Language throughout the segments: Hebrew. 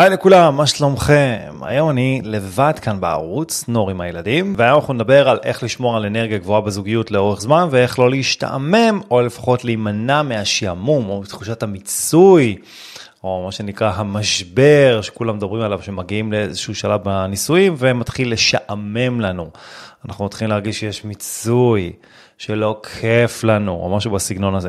היי לכולם, מה שלומכם? היום אני לבד כאן בערוץ, נור עם הילדים, והיום אנחנו נדבר על איך לשמור על אנרגיה גבוהה בזוגיות לאורך זמן, ואיך לא להשתעמם, או לפחות להימנע מהשעמום, או תחושת המיצוי, או מה שנקרא המשבר, שכולם מדברים עליו, שמגיעים לאיזשהו שלב בניסויים, ומתחיל לשעמם לנו. אנחנו מתחילים להרגיש שיש מיצוי, שלא כיף לנו, או משהו בסגנון הזה.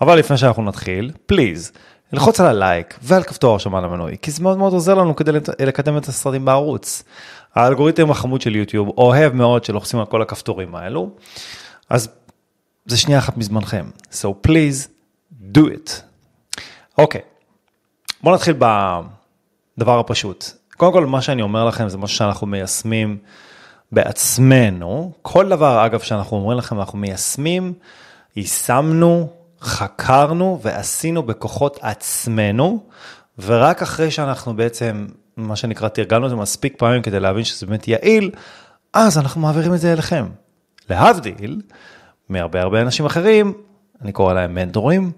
אבל לפני שאנחנו נתחיל, פליז, ללחוץ על הלייק ועל כפתור הרשמה על המנוי, כי זה מאוד מאוד עוזר לנו כדי לקדם את הסרטים בערוץ. האלגוריתם החמוד של יוטיוב אוהב מאוד שלוחצים על כל הכפתורים האלו, אז זה שנייה אחת מזמנכם. So please do it. אוקיי, בואו נתחיל בדבר הפשוט. קודם כל, מה שאני אומר לכם זה משהו שאנחנו מיישמים בעצמנו. כל דבר, אגב, שאנחנו אומרים לכם, אנחנו מיישמים, יישמנו, חקרנו ועשינו בכוחות עצמנו, ורק אחרי שאנחנו בעצם, מה שנקרא, תרגלנו את זה מספיק פעמים כדי להבין שזה באמת יעיל, אז אנחנו מעבירים את זה אליכם. להבדיל, מהרבה הרבה אנשים אחרים, אני קורא להם מנטורים,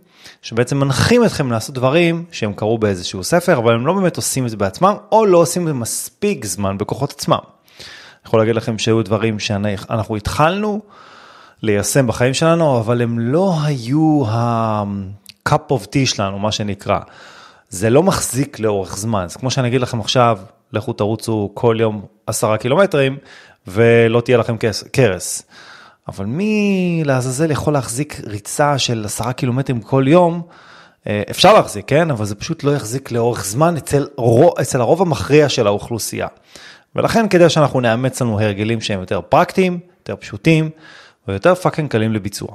שבעצם מנחים אתכם לעשות דברים שהם קראו באיזשהו ספר, אבל הם לא באמת עושים את זה בעצמם, או לא עושים את זה מספיק זמן בכוחות עצמם. אני יכול להגיד לכם שהיו דברים שאנחנו התחלנו, ליישם בחיים שלנו, אבל הם לא היו ה-cup of tea שלנו, מה שנקרא. זה לא מחזיק לאורך זמן. זה כמו שאני אגיד לכם עכשיו, לכו תרוצו כל יום 10 קילומטרים, ולא תהיה לכם קרס. אבל מי לעזאזל יכול להחזיק ריצה של 10 קילומטרים כל יום? אפשר להחזיק, כן? אבל זה פשוט לא יחזיק לאורך זמן אצל הרוב המכריע של האוכלוסייה. ולכן כדי שאנחנו נאמץ לנו הרגלים שהם יותר פרקטיים, יותר פשוטים, ויותר פאקינג קלים לביצוע,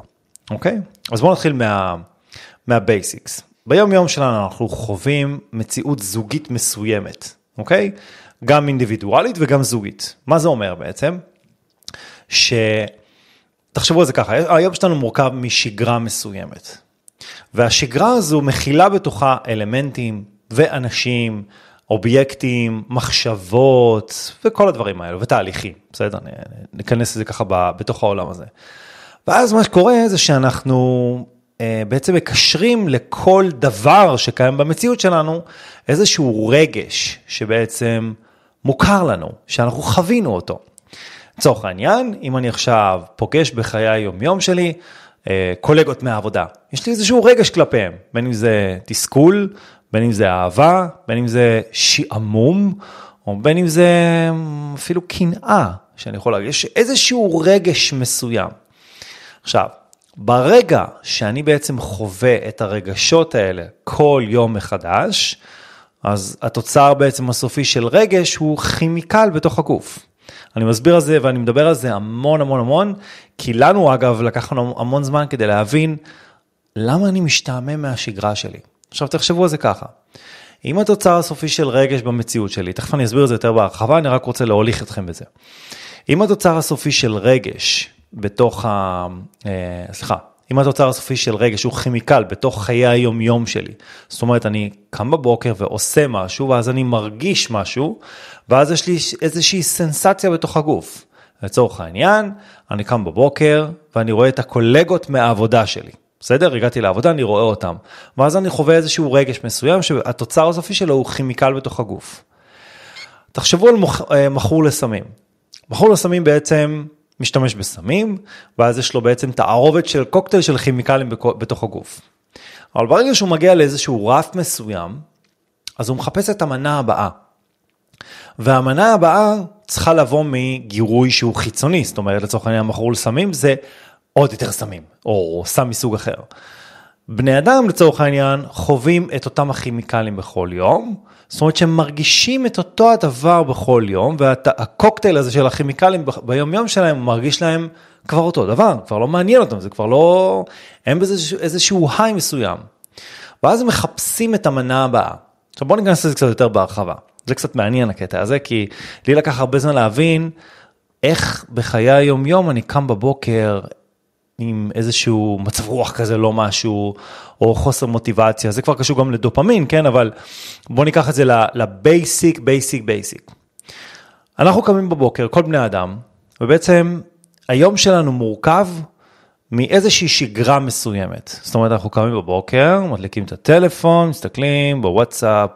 אוקיי? אז בואו נתחיל מהבייסיקס. ביום יום שלנו אנחנו חווים מציאות זוגית מסוימת, אוקיי? גם אינדיבידואלית וגם זוגית. מה זה אומר בעצם? תחשבו על זה ככה, היום שלנו מורכב משגרה מסוימת, והשגרה הזו מכילה בתוכה אלמנטים ואנשים, אובייקטים, מחשבות, וכל הדברים האלו, ותהליכים. בסדר, ניכנס לזה ככה בתוך העולם הזה. ואז מה שקורה זה שאנחנו בעצם מקשרים לכל דבר שקיים במציאות שלנו, איזשהו רגש שבעצם מוכר לנו, שאנחנו חווינו אותו. לצורך העניין, אם אני עכשיו פוגש בחיי היום-יום שלי, קולגות מהעבודה, יש לי איזשהו רגש כלפיהם, בין אם זה תסכול, בין אם זה אהבה, בין אם זה שעמום, או בין אם זה אפילו קנאה, שאני יכול להגיד, יש איזשהו רגש מסוים. עכשיו, ברגע שאני בעצם חווה את הרגשות האלה כל יום מחדש, אז התוצר בעצם הסופי של רגש הוא כימיקל בתוך הגוף. אני מסביר על זה ואני מדבר על זה המון המון המון, כי לנו אגב לקחנו המון זמן כדי להבין למה אני משתעמם מהשגרה שלי. עכשיו תחשבו על זה ככה, אם התוצר הסופי של רגש במציאות שלי, תכף אני אסביר את זה יותר בהרחבה, אני רק רוצה להוליך אתכם בזה. אם התוצר הסופי של רגש הוא כימיקל בתוך חיי היום-יום שלי, זאת אומרת אני קם בבוקר ועושה משהו, ואז אני מרגיש משהו, ואז יש לי איזושהי סנסציה בתוך הגוף. לצורך העניין, אני קם בבוקר ואני רואה את הקולגות מהעבודה שלי. בסדר? הגעתי לעבודה, אני רואה אותם. ואז אני חווה איזשהו רגש מסוים שהתוצר הסופי שלו הוא כימיקל בתוך הגוף. תחשבו על מכור לסמים. מכור לסמים בעצם משתמש בסמים, ואז יש לו בעצם תערובת של קוקטייל של כימיקלים בתוך הגוף. אבל ברגע שהוא מגיע לאיזשהו רף מסוים, אז הוא מחפש את המנה הבאה. והמנה הבאה צריכה לבוא מגירוי שהוא חיצוני. זאת אומרת, לצורך העניין, מכור לסמים זה עוד יותר סמים, או סם מסוג אחר. בני אדם לצורך העניין חווים את אותם הכימיקלים בכל יום, זאת אומרת שהם מרגישים את אותו הדבר בכל יום, והקוקטייל הזה של הכימיקלים ביום יום שלהם מרגיש להם כבר אותו דבר, כבר לא מעניין אותם, זה כבר לא, הם בזה איזשהו היי מסוים. ואז הם מחפשים את המנה הבאה. עכשיו בואו ניכנס לזה קצת יותר בהרחבה, זה קצת מעניין הקטע הזה, כי לי לקח הרבה זמן להבין איך בחיי היום יום אני קם בבוקר, עם איזשהו מצב רוח כזה, לא משהו, או חוסר מוטיבציה, זה כבר קשור גם לדופמין, כן, אבל בואו ניקח את זה לבייסיק, בייסיק, בייסיק. אנחנו קמים בבוקר, כל בני אדם, ובעצם היום שלנו מורכב מאיזושהי שגרה מסוימת. זאת אומרת, אנחנו קמים בבוקר, מדליקים את הטלפון, מסתכלים בוואטסאפ,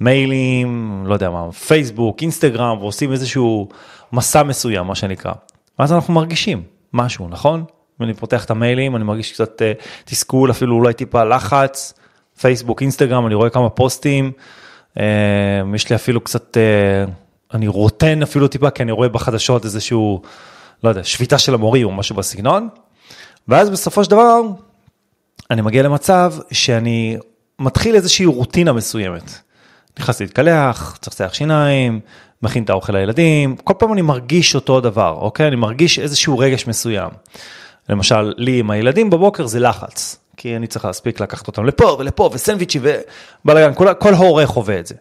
מיילים, לא יודע מה, פייסבוק, אינסטגרם, ועושים איזשהו מסע מסוים, מה שנקרא. ואז אנחנו מרגישים משהו, נכון? אני פותח את המיילים, אני מרגיש קצת תסכול, אפילו אולי טיפה לחץ, פייסבוק, אינסטגרם, אני רואה כמה פוסטים, יש לי אפילו קצת, אני רוטן אפילו טיפה, כי אני רואה בחדשות איזשהו, לא יודע, שביטה של המורים או משהו בסגנון, ואז בסופו של דבר, אני מגיע למצב שאני מתחיל איזושהי רוטינה מסוימת. נכנס להתקלח, צחצח שיניים, מכין את האוכל לילדים, כל פעם אני מרגיש אותו דבר, אוקיי? אני מרגיש איזשהו רגש מסוים. למשל, לי עם הילדים בבוקר זה לחץ, כי אני צריך להספיק לקחת אותם לפה ולפה, וסנדוויץ' ובלגן, כל הורה חווה את זה.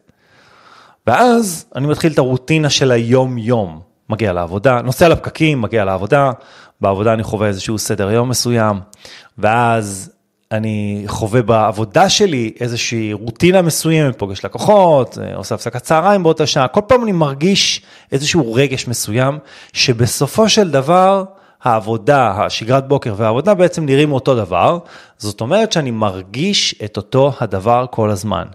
ואז אני מתחיל את הרוטינה של היום-יום, מגיע לעבודה, נוסע לפקקים, מגיע לעבודה, בעבודה אני חווה איזשהו סדר יום מסוים, ואז אני חווה בעבודה שלי איזושהי רוטינה מסוימת, פוגש לקוחות, עושה הפסקת צהריים באותה שעה, כל פעם אני מרגיש איזשהו רגש מסוים, שבסופו של דבר העבודה, השגרת בוקר והעבודה בעצם נראים אותו דבר, זאת אומרת שאני מרגיש את אותו הדבר כל הזמן.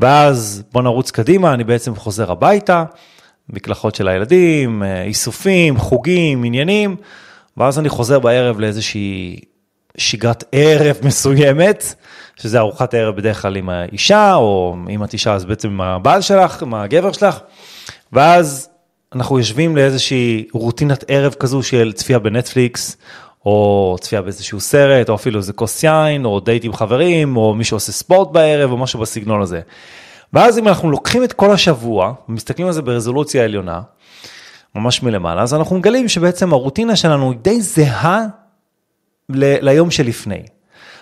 ואז בוא נרוץ קדימה, אני בעצם חוזר הביתה, מקלחות של הילדים, איסופים, חוגים, עניינים, ואז אני חוזר בערב לאיזושהי שגרת ערב מסוימת, שזה ארוחת הערב בדרך כלל עם האישה, או אם את אישה אז בעצם עם הבעל שלך, עם הגבר שלך, ואז אנחנו יושבים לאיזושהי רוטינת ערב כזו של צפייה בנטפליקס, או צפייה באיזשהו סרט, או אפילו איזה כוס יין, או דייט עם חברים, או מי שעושה ספורט בערב, או משהו בסגנון הזה. ואז אם אנחנו לוקחים את כל השבוע, ומסתכלים על זה ברזולוציה העליונה, ממש מלמעלה, אז אנחנו מגלים שבעצם הרוטינה שלנו היא די זהה ליום שלפני.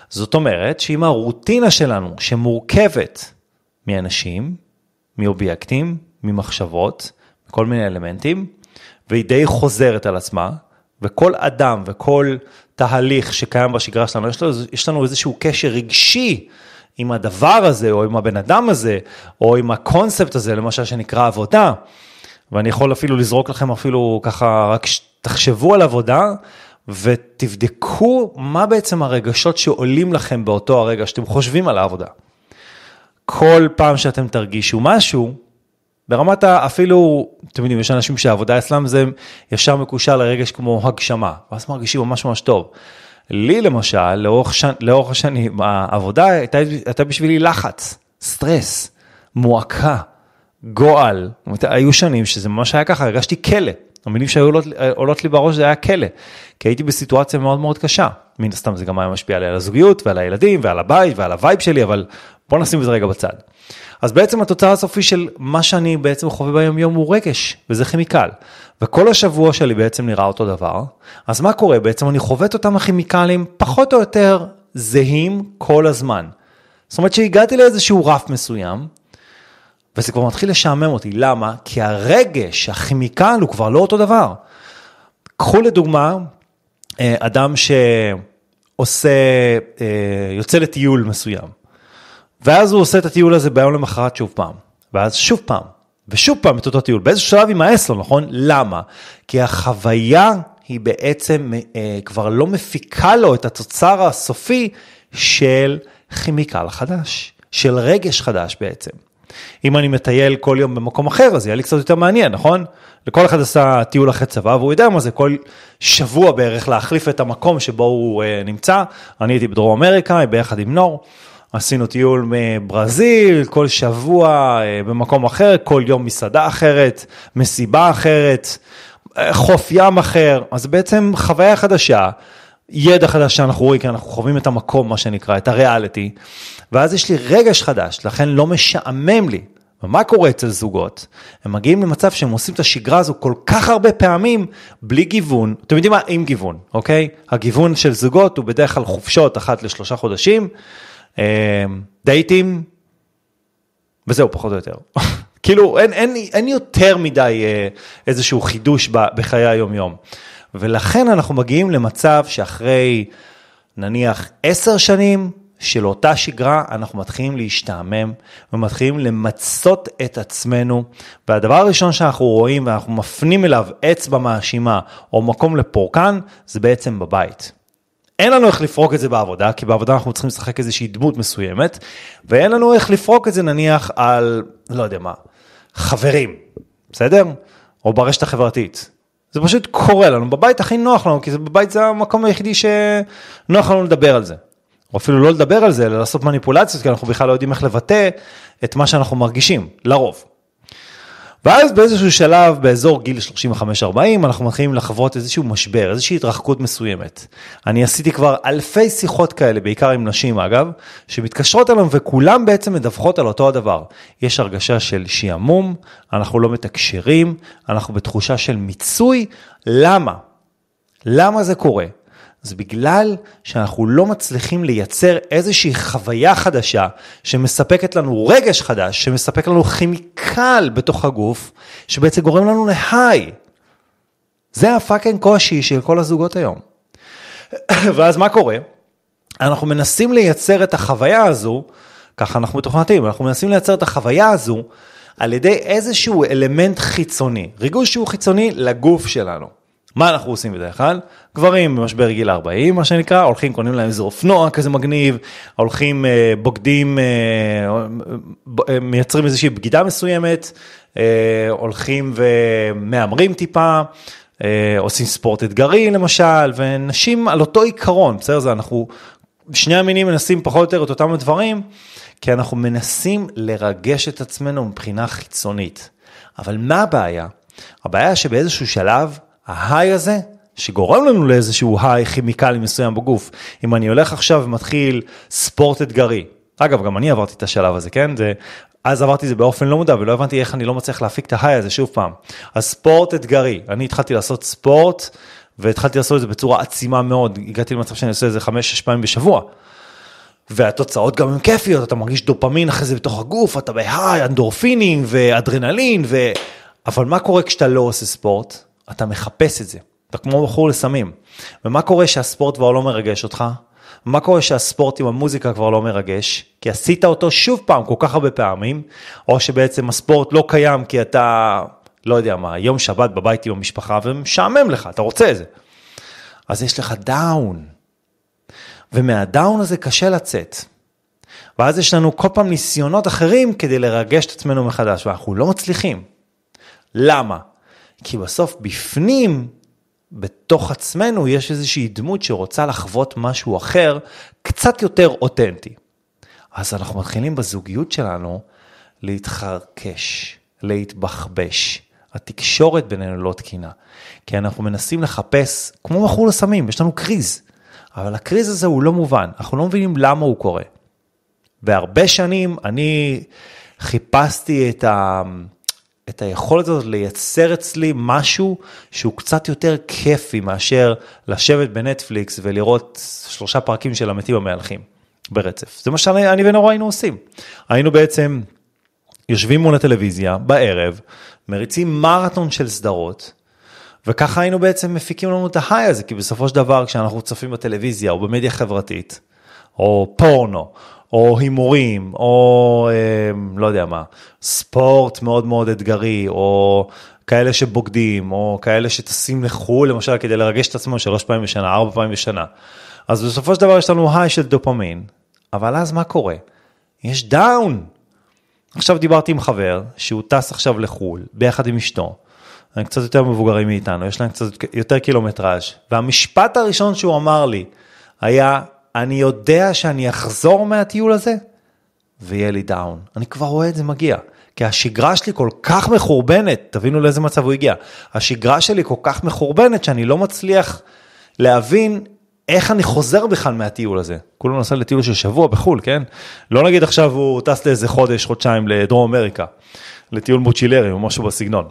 זאת אומרת שאם הרוטינה שלנו שמורכבת מאנשים, מאובייקטים, ממחשבות, מכל מיני אלמנטים, והיא די חוזרת על עצמה, וכל אדם וכל תהליך שקיים בשגרה שלנו, יש לנו איזשהו קשר רגשי עם הדבר הזה, או עם הבן אדם הזה, או עם הקונספט הזה, למשל שנקרא עבודה, ואני יכול אפילו לזרוק לכם אפילו ככה, רק תחשבו על עבודה, ותבדקו מה בעצם הרגשות שעולים לכם באותו הרגע שאתם חושבים על העבודה. כל פעם שאתם תרגישו משהו, ברמת אפילו, אתם יודעים, יש אנשים שהעבודה אצלם זה ישר מקושר לרגש כמו הגשמה, ואז מרגישים ממש ממש טוב. לי למשל, לאורך השנים, העבודה הייתה בשבילי לחץ, סטרס, מועקה, גועל. היו שנים שזה ממש היה ככה, הרגשתי כלא. המילים שהיו עולות לי בראש זה היה כלא, כי הייתי בסיטואציה מאוד מאוד קשה. מן הסתם זה גם היה משפיע עלי על הזוגיות ועל הילדים ועל הבית ועל הווייב שלי, אבל בואו נשים את זה רגע בצד. אז בעצם התוצאה הסופי של מה שאני בעצם חווה ביום יום הוא רגש, וזה כימיקל. וכל השבוע שלי בעצם נראה אותו דבר, אז מה קורה? בעצם אני חווה את אותם הכימיקלים פחות או יותר זהים כל הזמן. זאת אומרת שהגעתי לאיזשהו רף מסוים, וזה כבר מתחיל לשעמם אותי. למה? כי הרגש, הכימיקל, הוא כבר לא אותו דבר. קחו לדוגמה, אדם יוצא לטיול מסוים, ואז הוא עושה את הטיול הזה ביום למחרת שוב פעם, ואז שוב פעם, ושוב פעם את אותו טיול, באיזשהו שלב עם האסלון, נכון? למה? כי החוויה היא בעצם כבר לא מפיקה לו את התוצר הסופי של כימיקל חדש, של רגש חדש בעצם. אם אני מטייל כל יום במקום אחר, אז יהיה לי קצת יותר מעניין, נכון? לכל אחד עשה טיול אחרי צבא, והוא יודע מה זה, כל שבוע בערך להחליף את המקום שבו הוא נמצא. אני הייתי בדרום אמריקה, ביחד עם נור, עשינו טיול מברזיל, כל שבוע במקום אחר, כל יום מסעדה אחרת, מסיבה אחרת, חוף ים אחר, אז בעצם חוויה חדשה, ידע חדש שאנחנו רואים, כי אנחנו חווים את המקום, מה שנקרא, את הריאליטי, ואז יש לי רגש חדש, לכן לא משעמם לי. ומה קורה אצל זוגות? הם מגיעים למצב שהם עושים את השגרה הזו כל כך הרבה פעמים, בלי גיוון, אתם יודעים מה? עם גיוון, אוקיי? הגיוון של זוגות הוא בדרך כלל חופשות, 1 ל3 חודשים, דייטים, וזהו פחות או יותר. כאילו, אין יותר מדי איזשהו חידוש בחיי היום-יום. ולכן אנחנו מגיעים למצב שאחרי, נניח, 10 שנים של אותה שגרה, אנחנו מתחילים להשתעמם, ומתחילים למצות את עצמנו, והדבר הראשון שאנחנו רואים, ואנחנו מפנים אליו אצבע מאשימה, או מקום לפורקן, זה בעצם בבית. אין לנו איך לפרוק את זה בעבודה, כי בעבודה אנחנו צריכים לשחק איזושהי דמות מסוימת, ואין לנו איך לפרוק את זה נניח על, לא יודע מה, חברים, בסדר? או ברשת החברתית. זה פשוט קורה לנו, בבית הכי נוח לנו, כי זה בבית זה המקום היחידי שנוח לנו לדבר על זה. או אפילו לא לדבר על זה, אלא לעשות מניפולציות, כי אנחנו בכלל לא יודעים איך לבטא את מה שאנחנו מרגישים, לרוב. ואז באיזשהו שלב, באזור גיל 35-40, אנחנו מתחילים לחוות איזשהו משבר, איזושהי התרחקות מסוימת. אני עשיתי כבר אלפי שיחות כאלה, בעיקר עם נשים אגב, שמתקשרות אלינו וכולם בעצם מדווחות על אותו הדבר. יש הרגשה של שיעמום, אנחנו לא מתקשרים, אנחנו בתחושה של מיצוי. למה? למה זה קורה? זה בגלל שאנחנו לא מצליחים לייצר איזושהי חוויה חדשה שמספקת לנו רגש חדש, שמספק לנו כימיקל בתוך הגוף, שבעצם גורם לנו להיי. זה הפאקינג קושי של כל הזוגות היום. ואז מה קורה? אנחנו מנסים לייצר את החוויה הזו, ככה אנחנו מתוכנתים, אנחנו מנסים לייצר את החוויה הזו על ידי איזשהו אלמנט חיצוני, ריגוש שהוא חיצוני לגוף שלנו. מה אנחנו עושים בדרך כלל? גברים במשבר גיל 40, מה שנקרא, הולכים, קונים להם איזה אופנוע כזה מגניב, הולכים, בוגדים, מייצרים איזושהי בגידה מסוימת, הולכים ומאמרים טיפה, עושים ספורט אתגרי למשל, ונשים על אותו עיקרון, בסדר זה, אנחנו, שני המינים מנסים פחות או יותר את אותם הדברים, כי אנחנו מנסים לרגש את עצמנו מבחינה חיצונית. אבל מה הבעיה? הבעיה שבאיזשהו שלב, ההיי הזה, שגורם לנו לאיזשהו היי כימיקלי מסוים בגוף, אם אני הולך עכשיו ומתחיל ספורט אתגרי, אגב, גם אני עברתי את השלב הזה, כן? אז עברתי את זה באופן לא מודע, ולא הבנתי איך אני לא מצליח להפיק את ההיי הזה, שוב פעם. אז ספורט אתגרי, אני התחלתי לעשות ספורט, והתחלתי לעשות את זה בצורה עצימה מאוד, הגעתי למצב שאני עושה את זה 5-6 פעמים בשבוע, והתוצאות גם הן כיפיות, אתה מרגיש דופמין אחרי זה בתוך הגוף, אתה בהיי, אנדורפינים ואדרנלין, אבל מה קורה כשאתה לא עושה ספורט? אתה מחפש את זה, אתה כמו בחור לסמים. ומה קורה שהספורט כבר לא מרגש אותך? מה קורה שהספורט עם המוזיקה כבר לא מרגש? כי עשית אותו שוב פעם, כל כך הרבה פעמים, או שבעצם הספורט לא קיים כי אתה, לא יודע מה, יום שבת בבית עם המשפחה, ומשעמם לך, אתה רוצה את זה. אז יש לך דאון. ומהדאון הזה קשה לצאת. ואז יש לנו כל פעם ניסיונות אחרים כדי לרגש את עצמנו מחדש, ואנחנו לא מצליחים. למה? כי בסוף בפנים, בתוך עצמנו, יש איזושהי דמות שרוצה לחוות משהו אחר, קצת יותר אותנטי. אז אנחנו מתחילים בזוגיות שלנו להתחרקש, להתבחבש. התקשורת בינינו לא תקינה. כי אנחנו מנסים לחפש, כמו מכור לסמים, יש לנו קריז. אבל הקריז הזה הוא לא מובן. אנחנו לא מבינים למה הוא קורה. והרבה שנים אני חיפשתי את היכולת הזאת לייצר אצלי משהו שהוא קצת יותר כיפי מאשר לשבת בנטפליקס ולראות 3 פרקים של המתים המהלכים ברצף. זה מה שאני ונורא היינו עושים. היינו בעצם יושבים מול הטלוויזיה בערב, מריצים מרתון של סדרות, וככה היינו בעצם מפיקים לנו את ההיי הזה, כי בסופו של דבר כשאנחנו צופים בטלוויזיה או במדיה חברתית, או פורנו, או הימורים, או לא יודע מה, ספורט מאוד מאוד אתגרי, או כאלה שבוגדים, או כאלה שטסים לחול, למשל, כדי לרגש את עצמם 3 פעמים בשנה, 4 פעמים בשנה. אז בסופו של דבר יש לנו היי של דופמין, אבל אז מה קורה? יש דאון. עכשיו דיברתי עם חבר, שהוא טס עכשיו לחול, ביחד עם אשתו, הם קצת יותר מבוגרים מאיתנו, יש להם קצת יותר קילומטראז', והמשפט הראשון שהוא אמר לי, היה, אני יודע שאני אחזור מהטיול הזה, ויהיה לי דאון. אני כבר רואה את זה מגיע, כי השגרה שלי כל כך מחורבנת, תבינו לאיזה מצב הוא הגיע, השגרה שלי כל כך מחורבנת, שאני לא מצליח להבין איך אני חוזר בכלל מהטיול הזה. כולנו נוסע לטיול של שבוע בחול, כן? לא נגיד עכשיו הוא טס לאיזה חודש, חודשיים לדרום אמריקה, לטיול מוצ'ילרי או משהו בסגנון.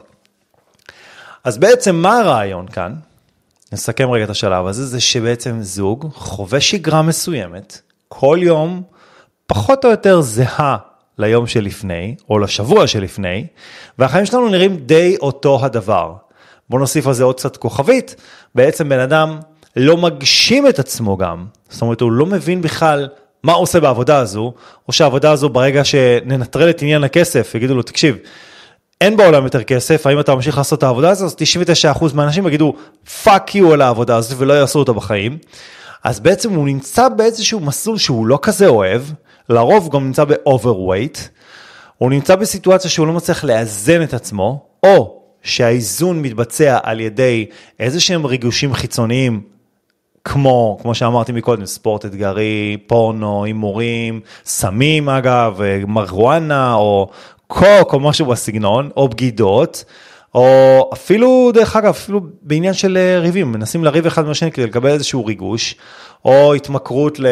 אז בעצם מה הרעיון כאן? נסכם רגע את השלב הזה, זה שבעצם זוג חווה שגרה מסוימת, כל יום פחות או יותר זהה ליום שלפני, או לשבוע שלפני, והחיים שלנו נראים די אותו הדבר. בואו נוסיף על זה עוד קצת כוכבית, בעצם בן אדם לא מגשים את עצמו גם, זאת אומרת הוא לא מבין בכלל מה עושה בעבודה הזו, או שהעבודה הזו ברגע שננטרל את עניין הכסף, יגידו לו תקשיב, אין בעולם יותר כסף, האם אתה ממשיך לעשות את העבודה הזאת, אז 99% מהאנשים יגידו, פאק יו על העבודה הזאת, ולא יעשו אותה בחיים. אז בעצם הוא נמצא באיזשהו מסלול שהוא לא כזה אוהב, לרוב גם נמצא ב-overweight, הוא נמצא בסיטואציה שהוא לא מצליח לאזן את עצמו, או שהאיזון מתבצע על ידי איזה שהם ריגושים חיצוניים, כמו שאמרתי מקודם, ספורט אתגרי, פורנו, אימורים, סמים אגב, מרואנה או קוק או משהו בסגנון, או בגידות, או אפילו, דרך אגב, אפילו בעניין של ריבים, מנסים לריב אחד מהשני כדי לקבל איזשהו ריגוש, או התמכרות ל,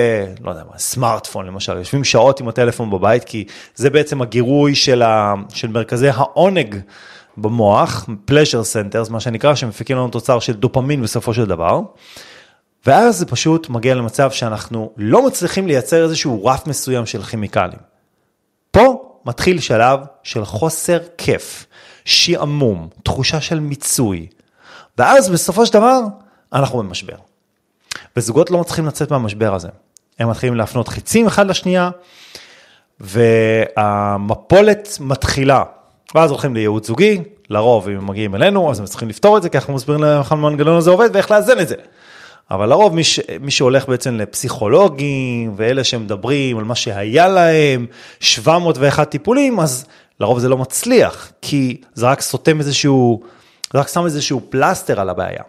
לא יודע מה, סמארטפון למשל, יושבים שעות עם הטלפון בבית, כי זה בעצם הגירוי של מרכזי העונג במוח, pleasure centers, מה שנקרא, שמפיקים לנו תוצר של דופמין בסופו של דבר, ואז זה פשוט מגיע למצב שאנחנו לא מצליחים לייצר איזשהו רף מסוים של כימיקלים. פה מתחיל שלב של חוסר כיף, שעמום, תחושה של מיצוי, ואז בסופו של דבר אנחנו במשבר. וזוגות לא מצליחים לצאת מהמשבר הזה. הם מתחילים להפנות חיצים אחד לשנייה, והמפולת מתחילה. ואז הולכים לייעוד זוגי, לרוב אם הם מגיעים אלינו, אז הם צריכים לפתור את זה, כי אנחנו מסבירים להם איך המנגנון הזה עובד ואיך לאזן את זה. אבל לרוב מי שהולך בעצם לפסיכולוגים, ואלה שמדברים על מה שהיה להם, 701 טיפולים, אז לרוב זה לא מצליח, כי זה רק סותם איזשהו, זה רק שם איזשהו פלסטר על הבעיה.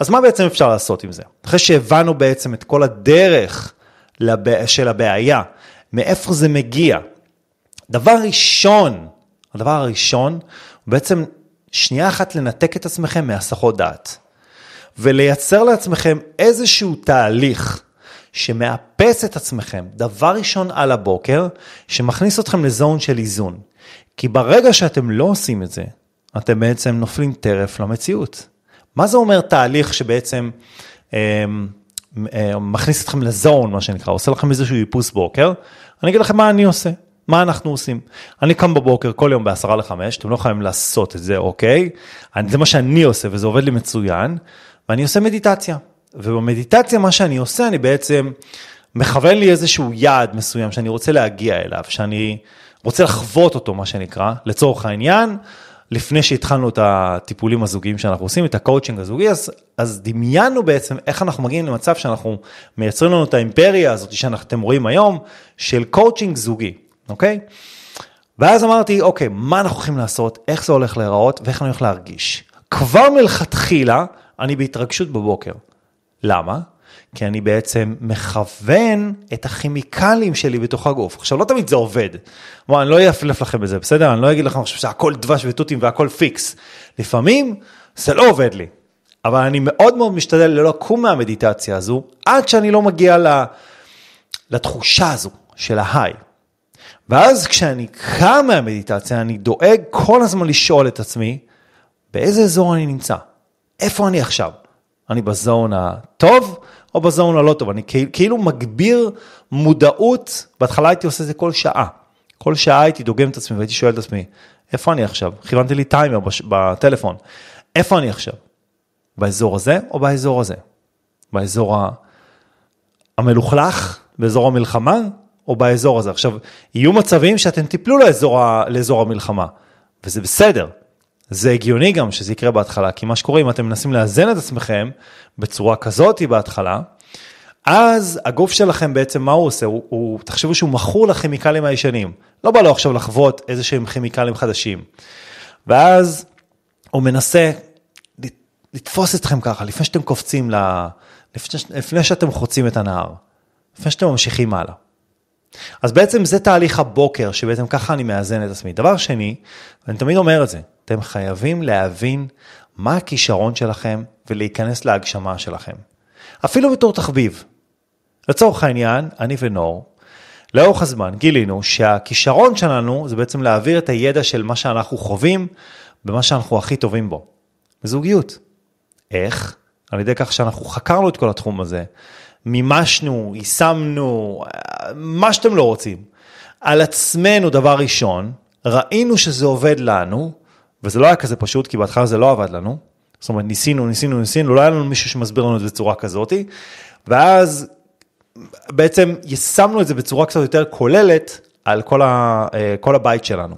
אז מה בעצם אפשר לעשות עם זה? אחרי שהבנו בעצם את כל הדרך של הבעיה, מאיפה זה מגיע? הדבר הראשון, הוא בעצם שנייה אחת לנתק את עצמכם מהסחות דעת, ולייצר לעצמכם איזשהו תהליך שמאפס את עצמכם, דבר ראשון על הבוקר, שמכניס אתכם לזון של איזון. כי ברגע שאתם לא עושים את זה, אתם בעצם נופלים טרף למציאות. מה זה אומר תהליך שבעצם מכניס אתכם לזון, מה שנקרא, עושה לכם איזשהו איפוס בוקר? אני אגיד לכם מה אני עושה, מה אנחנו עושים. אני קם בבוקר כל יום ב4:50, אתם לא חייבים לעשות את זה, אוקיי? זה מה שאני עושה וזה עובד לי מצוין, ואני עושה מדיטציה. ובמדיטציה מה שאני עושה, אני בעצם מכוון לי איזשהו יעד מסוים שאני רוצה להגיע אליו, שאני רוצה לחוות אותו, מה שנקרא, לצורך העניין, לפני שהתחלנו את הטיפולים הזוגיים שאנחנו עושים, את הקואוצ'ינג הזוגי, אז דמיינו בעצם איך אנחנו מגיעים למצב שאנחנו מייצרים לנו את האימפריה הזאת שאתם רואים היום, של קואוצ'ינג זוגי, אוקיי? ואז אמרתי, אוקיי, מה אנחנו הולכים לעשות, איך זה הולך להיראות ואיך אני הולך להרגיש. כבר מלכתחילה אני בהתרגשות בבוקר. למה? כי אני בעצם מכוון את הכימיקלים שלי בתוך הגוף. עכשיו, לא תמיד זה עובד. בוא, אני לא אפלף לכם בזה, בסדר? אני לא אגיד לכם עכשיו שהכל דבש וטוטים והכל פיקס. לפעמים זה לא עובד לי. אבל אני מאוד מאוד משתדל לא לקום מהמדיטציה הזו, עד שאני לא מגיע לתחושה הזו של ההיי. ואז כשאני קם מהמדיטציה, אני דואג כל הזמן לשאול את עצמי, באיזה אזור אני נמצא? איפה אני עכשיו? אני בזון הטוב או בזון הלא טוב? אני כאילו מגביר מודעות, בהתחלה הייתי עושה את זה כל שעה. כל שעה הייתי דוגם את עצמי והייתי שואל את עצמי, איפה אני עכשיו? כיוונתי לי טיימר בטלפון. איפה אני עכשיו? באזור הזה או באזור הזה? באזור המלוכלך, באזור המלחמה או באזור הזה? עכשיו, יהיו מצבים שאתם טיפלו לאזור המלחמה, וזה בסדר. זה הגיוני גם שזה יקרה בהתחלה, כי מה שקורה, אם אתם מנסים לאזן את עצמכם בצורה כזאת בהתחלה, אז הגוף שלכם בעצם מה הוא עושה? תחשבו שהוא מכור לכימיקלים הישנים. לא בא לו עכשיו לחוות איזה שהם כימיקלים חדשים. ואז הוא מנסה לתפוס אתכם ככה, לפני שאתם חוצים את הנהר, לפני שאתם ממשיכים הלאה. אז בעצם זה תהליך הבוקר, שבעצם ככה אני מאזן את עצמי. דבר שני, אני תמיד אומר את זה, אתם חייבים להבין מה הכישרון שלכם ולהיכנס להגשמה שלכם. אפילו בתור תחביב. לצורך העניין, אני ונור, לאורך הזמן גילינו שהכישרון שלנו זה בעצם להעביר את הידע של מה שאנחנו חווים במה שאנחנו הכי טובים בו. בזוגיות. איך? על ידי כך שאנחנו חקרנו את כל התחום הזה. מימשנו, יישמנו, מה שאתם לא רוצים. על עצמנו דבר ראשון, ראינו שזה עובד לנו, וזה לא היה כזה פשוט, כי בהתחלה זה לא עבד לנו. זאת אומרת, ניסינו, לא היה לנו מישהו שמסביר לנו את זה בצורה כזאת, ואז בעצם יישמנו את זה בצורה קצת יותר כוללת על כל הבית שלנו.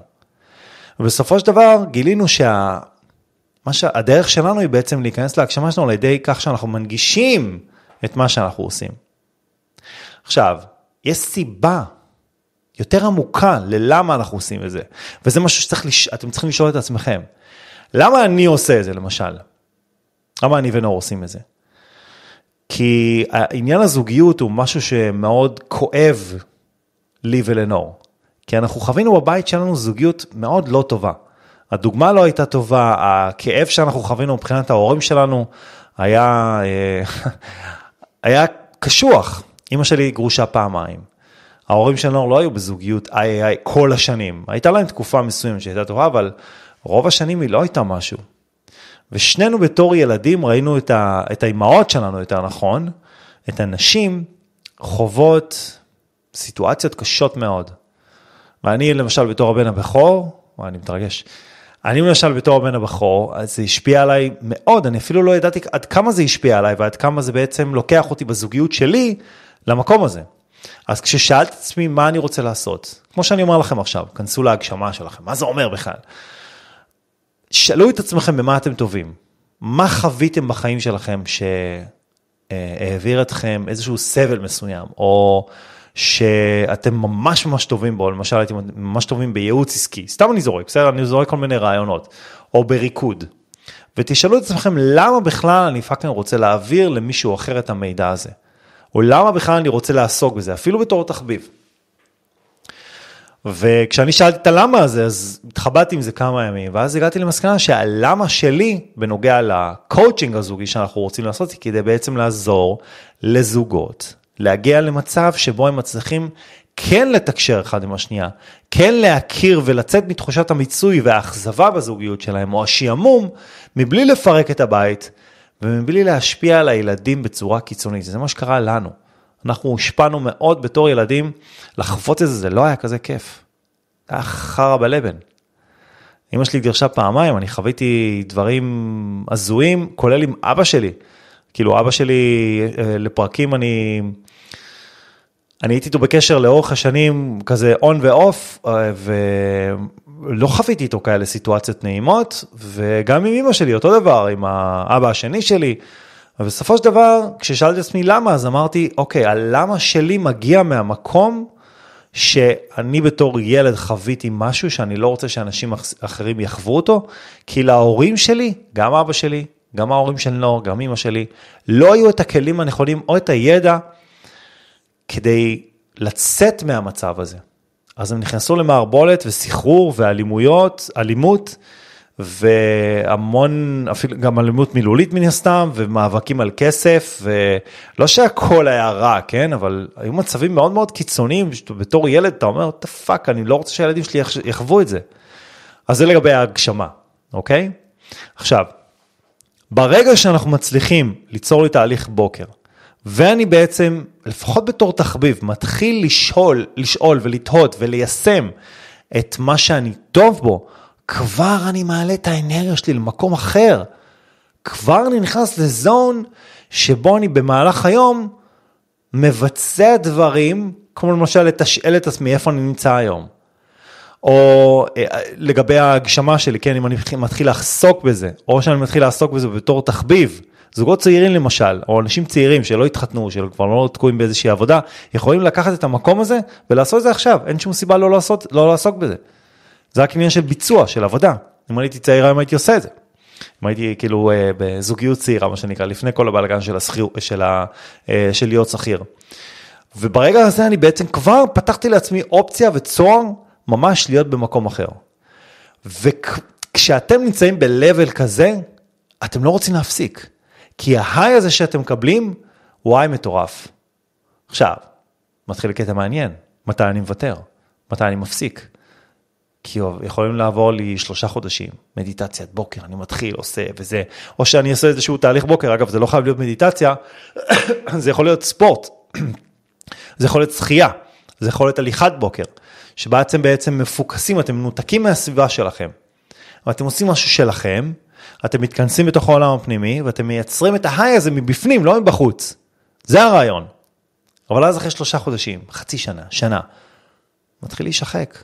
ובסופו של דבר גילינו שהדרך שלנו היא בעצם להיכנס להגשמה שלנו, על ידי כך שאנחנו מנגישים את מה שאנחנו עושים. עכשיו, יש סיבה יותר עמוקה ללמה אנחנו עושים את זה. וזה משהו שאתם צריכים לשאול את עצמכם. למה אני עושה את זה, למשל? למה אני ונור עושים את זה? כי העניין הזוגיות הוא משהו שמאוד כואב לי ולנור. כי אנחנו חווינו בבית שלנו זוגיות מאוד לא טובה. הדוגמה לא הייתה טובה, הכאב שאנחנו חווינו מבחינת ההורים שלנו היה קשוח. אמא שלי גרושה פעמיים. ההורים שלנו לא היו בזוגיות כל השנים. הייתה להם תקופה מסוימת שהייתה טובה, אבל רוב השנים היא לא הייתה משהו. ושנינו בתור ילדים ראינו את האימהות שלנו, את הנכון, את הנשים, חובות סיטואציות קשות מאוד. ואני למשל בתור הבן הבכור, אני מתרגש, אני למשל בתור הבן הבכור, אז זה השפיע עליי מאוד, אני אפילו לא ידעתי עד כמה זה השפיע עליי, ועד כמה זה בעצם לוקח אותי בזוגיות שלי למקום הזה. אז כששאלתי את עצמי מה אני רוצה לעשות, כמו שאני אומר לכם עכשיו, כנסו להגשמה שלכם, מה זה אומר בכלל? שאלו את עצמכם במה אתם טובים, מה חוויתם בחיים שלכם שהעביר אתכם איזשהו סבל מסוים, או שאתם ממש ממש טובים בו, למשל הייתם ממש טובים בייעוץ עסקי, סתם אני זורק, בסדר, אני זורק כל מיני רעיונות, או בריקוד, ותשאלו את עצמכם למה בכלל אני פאקן רוצה להעביר למישהו אחר את המידע הזה, או למה בכלל אני רוצה לעסוק בזה, אפילו בתור תחביב. וכשאני שאלתי את הלמה הזה, אז התחבטתי עם זה כמה ימים, ואז הגעתי למסקנה שהלמה שלי, בנוגע לקואוצ'ינג הזוגי שאנחנו רוצים לעשות, היא כדי בעצם לעזור לזוגות, להגיע למצב שבו הם מצליחים כן לתקשר אחד עם השנייה, כן להכיר ולצאת מתחושת המיצוי והאכזבה בזוגיות שלהם, או השיעמום, מבלי לפרק את הבית, ומבלי להשפיע על הילדים בצורה קיצונית. זה מה שקרה לנו. אנחנו הושפענו מאוד בתור ילדים, לחוות את זה, זה לא היה כזה כיף. זה היה חרא בלבן. אמא שלי גרשה פעמיים, אני חוויתי דברים הזויים, כולל עם אבא שלי. כאילו אבא שלי לפרקים, אני הייתי איתו בקשר לאורך השנים, כזה און ואוף, ולא חוויתי איתו כאלה סיטואציות נעימות, וגם עם אמא שלי אותו דבר, עם האבא השני שלי, ובסופו של דבר, כששאלתי עצמי למה, אז אמרתי, אוקיי, הלמה שלי מגיע מהמקום שאני בתור ילד חוויתי משהו שאני לא רוצה שאנשים אחרים יחוו אותו, כי להורים שלי, גם אבא שלי, גם ההורים של נור, גם אמא שלי, לא היו את הכלים הנכונים או את הידע כדי לצאת מהמצב הזה. אז הם נכנסו למערבולת וסחרור ואלימויות, אלימות, והמון, אפילו גם אלימות מילולית מן הסתם, ומאבקים על כסף, ולא שהכל היה רע, כן? אבל היו מצבים מאוד מאוד קיצוניים, בתור ילד אתה אומר, "What the fuck, אני לא רוצה שהילדים שלי יחוו את זה." אז זה לגבי ההגשמה, אוקיי? עכשיו, ברגע שאנחנו מצליחים ליצור לי תהליך בוקר, ואני בעצם, לפחות בתור תחביב, מתחיל לשאול ולתהות וליישם את מה שאני טוב בו, כבר אני מעלה את האנרגיה שלי למקום אחר. כבר אני נכנס לזון שבו אני במהלך היום מבצע דברים, כמו למשל לתשאל את עצמי איפה אני נמצא היום. או לגבי ההגשמה שלי, כן, אם אני מתחיל לעסוק בזה, או שאני מתחיל לעסוק בזה בתור תחביב, זוגות צעירים למשל, או אנשים צעירים שלא התחתנו, שכבר לא תקועים באיזושהי עבודה, יכולים לקחת את המקום הזה ולעשות את זה עכשיו, אין שום סיבה לא לעסוק בזה. זה רק עניין של ביצוע, של עבודה. אם הייתי צעירה, אם הייתי עושה את זה. אם הייתי כאילו בזוגיות צעירה, מה שנקרא, לפני כל הבלגן של להיות שכיר. וברגע הזה אני בעצם כבר פתחתי לעצמי אופציה וצוהר ממש להיות במקום אחר. וכשאתם נמצאים ב-level כזה, אתם לא רוצים להפסיק. כי ההיי הזה שאתם מקבלים, הוא היי מטורף. עכשיו, מתחיל קטע מעניין. מתי אני מוותר? מתי אני מפסיק? כי יכולים לעבור לי 3 חודשים, מדיטציית בוקר, אני מתחיל, עושה וזה, או שאני אעשה איזשהו תהליך בוקר, אגב, זה לא חייב להיות מדיטציה, זה יכול להיות ספורט, זה יכול להיות שחייה, זה יכול להיות הליכת בוקר, שבה אתם בעצם מפוקסים, אתם מנותקים מהסביבה שלכם, ואתם עושים משהו שלכם, אתם מתכנסים בתוך העולם הפנימי, ואתם מייצרים את ההיי הזה מבפנים, לא מבחוץ, זה הרעיון, אבל אז אחרי 3 חודשים, חצי שנה, שנה, מתחיל להישחק,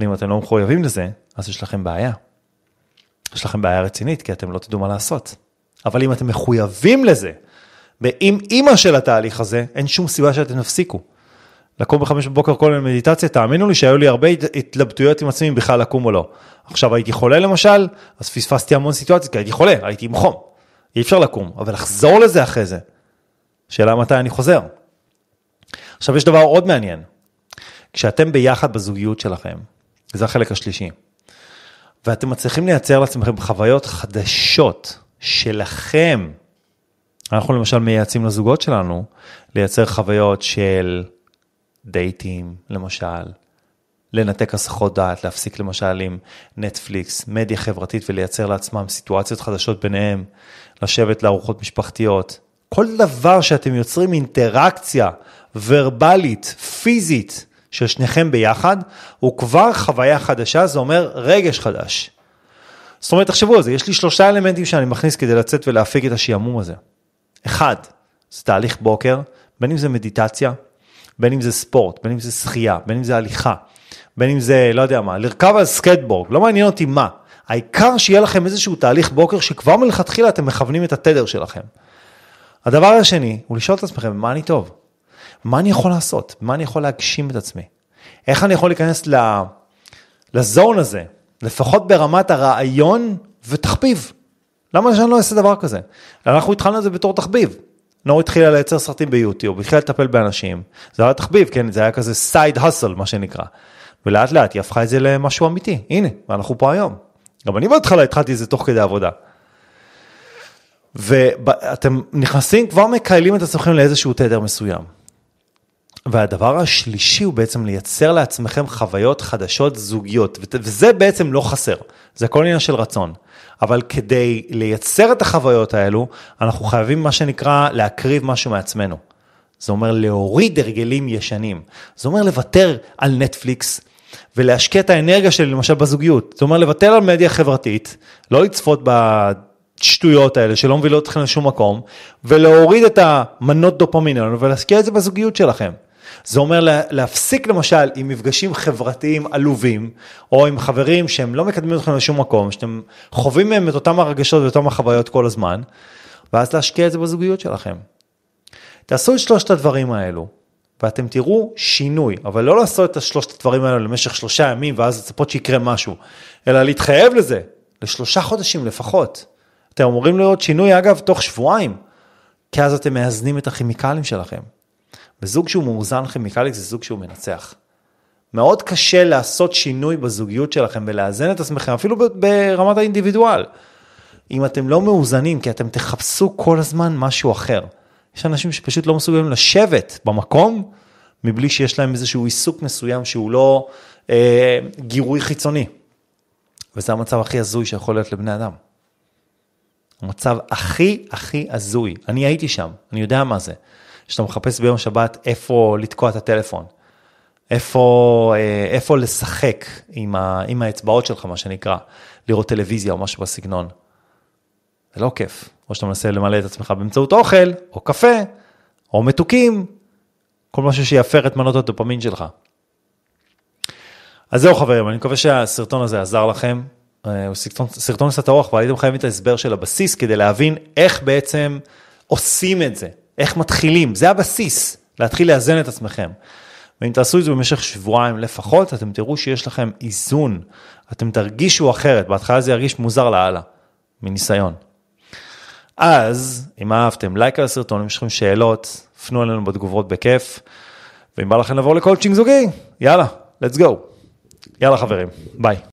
ואם אתם לא מחויבים לזה, אז יש לכם בעיה. יש לכם בעיה רצינית, כי אתם לא תדעו מה לעשות. אבל אם אתם מחויבים לזה, עם אימא של התהליך הזה, אין שום סיבה שאתם נפסיקו. לקום בחמש בבוקר כל מיני מדיטציה, תאמינו לי שהיו לי הרבה התלבטויות עם עצמי, בכלל לקום או לא. עכשיו הייתי חולה למשל, אז פספסתי המון סיטואציות, כי הייתי חולה, הייתי עם חום. אי אפשר לקום, אבל לחזור לזה אחרי זה. שאלה מתי אני חוזר. עכשיו יש דבר עוד מעניין. כשאתם ביחד בזוגיות שלכם, זה החלק השלישי, ואתם מצליחים לייצר לעצמכם חוויות חדשות שלכם. אנחנו למשל מייעצים לזוגות שלנו, לייצר חוויות של דייטים, למשל, לנתק הסחות דעת, להפסיק למשל עם נטפליקס, מדיה חברתית, ולייצר לעצמם סיטואציות חדשות ביניהם, לשבת לארוחות משפחתיות. כל דבר שאתם יוצרים אינטראקציה ורבלית, פיזית, של שניכם ביחד, הוא כבר חוויה חדשה, זה אומר רגש חדש. זאת אומרת, תחשבו על זה, יש לי 3 אלמנטים שאני מכניס כדי לצאת ולהפיק את השעמום הזה. 1, זה תהליך בוקר, בין אם זה מדיטציה, בין אם זה ספורט, בין אם זה שחייה, בין אם זה הליכה, בין אם זה, לא יודע מה, לרכב על סקייטבורד, לא מעניין אותי מה. העיקר שיהיה לכם איזשהו תהליך בוקר, שכבר מלכתחילה אתם מכוונים את התדר שלכם. הדבר השני, הוא לשאול את עצמכם, מה אני טוב? מה אני יכול לעשות? מה אני יכול להגשים את עצמי? איך אני יכול להיכנס לזון הזה, לפחות ברמת הרעיון ותחביב? למה שאני לא אעשה דבר כזה? אנחנו התחלנו את זה בתור תחביב. נור התחילה לייצר סרטים ביוטיוב, התחילה לטפל באנשים. זה היה תחביב, כן? זה היה כזה side hustle, מה שנקרא. ולאט לאט היא הפכה את זה למשהו אמיתי. הנה, אנחנו פה היום. גם אני בהתחלה התחלתי את זה תוך כדי עבודה. ואתם נכנסים, כבר מקיילים את עצמכם לאיזשהו תדר מסוים. והדבר השלישי הוא בעצם לייצר לעצמכם חוויות חדשות זוגיות, וזה בעצם לא חסר, זה כל עניין של רצון, אבל כדי לייצר את החוויות האלו, אנחנו חייבים מה שנקרא להקריב משהו מעצמנו, זה אומר להוריד הרגלים ישנים, זה אומר לוותר על נטפליקס, ולהשקיע את האנרגיה שלי למשל בזוגיות, זה אומר לוותר על מדיה חברתית, לא לצפות שטויות האלה שלא מבילות אתכם לשום מקום, ולהוריד את המנות דופמין עלינו, ולהשקיע את זה בזוגיות שלכם. זה אומר להפסיק למשל עם מפגשים חברתיים עלובים, או עם חברים שהם לא מקדמים אתכם לשום מקום, שאתם חווים מהם את אותם הרגשות ואותם החוויות כל הזמן, ואז להשקיע את זה בזוגיות שלכם. תעשו את 3 הדברים האלו, ואתם תראו שינוי, אבל לא לעשות את 3 הדברים האלו למשך 3 ימים, ואז לצפות שיקרה משהו, אלא להתחייב לזה, ל3 חודשים לפחות. אתם אמורים לראות שינוי, אגב, תוך שבועיים, כי אז אתם מאזנים את הכימיקלים שלכם. בזוג שהוא מאוזן כימיקלית זה זוג שהוא מנצח. מאוד קשה לעשות שינוי בזוגיות שלכם ולאזן את עצמכם, אפילו ברמת האינדיבידואל. אם אתם לא מאוזנים, כי אתם תחפשו כל הזמן משהו אחר. יש אנשים שפשוט לא מסוגלים לשבת במקום, מבלי שיש להם איזשהו עיסוק מסוים שהוא לא גירוי חיצוני. וזה המצב הכי הזוי שיכול להיות לבני אדם. המצב הכי הזוי. אני הייתי שם, אני יודע מה זה. שאתה מחפש ביום שבת איפה לתקוע את הטלפון, איפה לשחק עם האצבעות שלך, מה שנקרא, לראות טלוויזיה או משהו בסגנון. זה לא כיף. או שאתה מנסה למלא את עצמך באמצעות אוכל, או קפה, או מתוקים, כל משהו שיאפר את מנות הדופמין שלך. אז זהו חברים, אני מקווה שהסרטון הזה עזר לכם, הוא סרטון עשת הרוח, אבל הייתם חייבים את ההסבר של הבסיס, כדי להבין איך בעצם עושים את זה. איך מתחילים, זה הבסיס, להתחיל לאזן את עצמכם. ואם תעשו את זה במשך שבועיים לפחות, אתם תראו שיש לכם איזון, אתם תרגישו אחרת, בהתחלה זה ירגיש מוזר להלאה, מניסיון. אז, אם אהבתם, לייק על הסרטון, אם יש לכם שאלות, פנו אלינו בתגובות בכיף, ואם בא לכם לעבור לקואוצ'ינג זוגי, יאללה, let's go. יאללה חברים, ביי.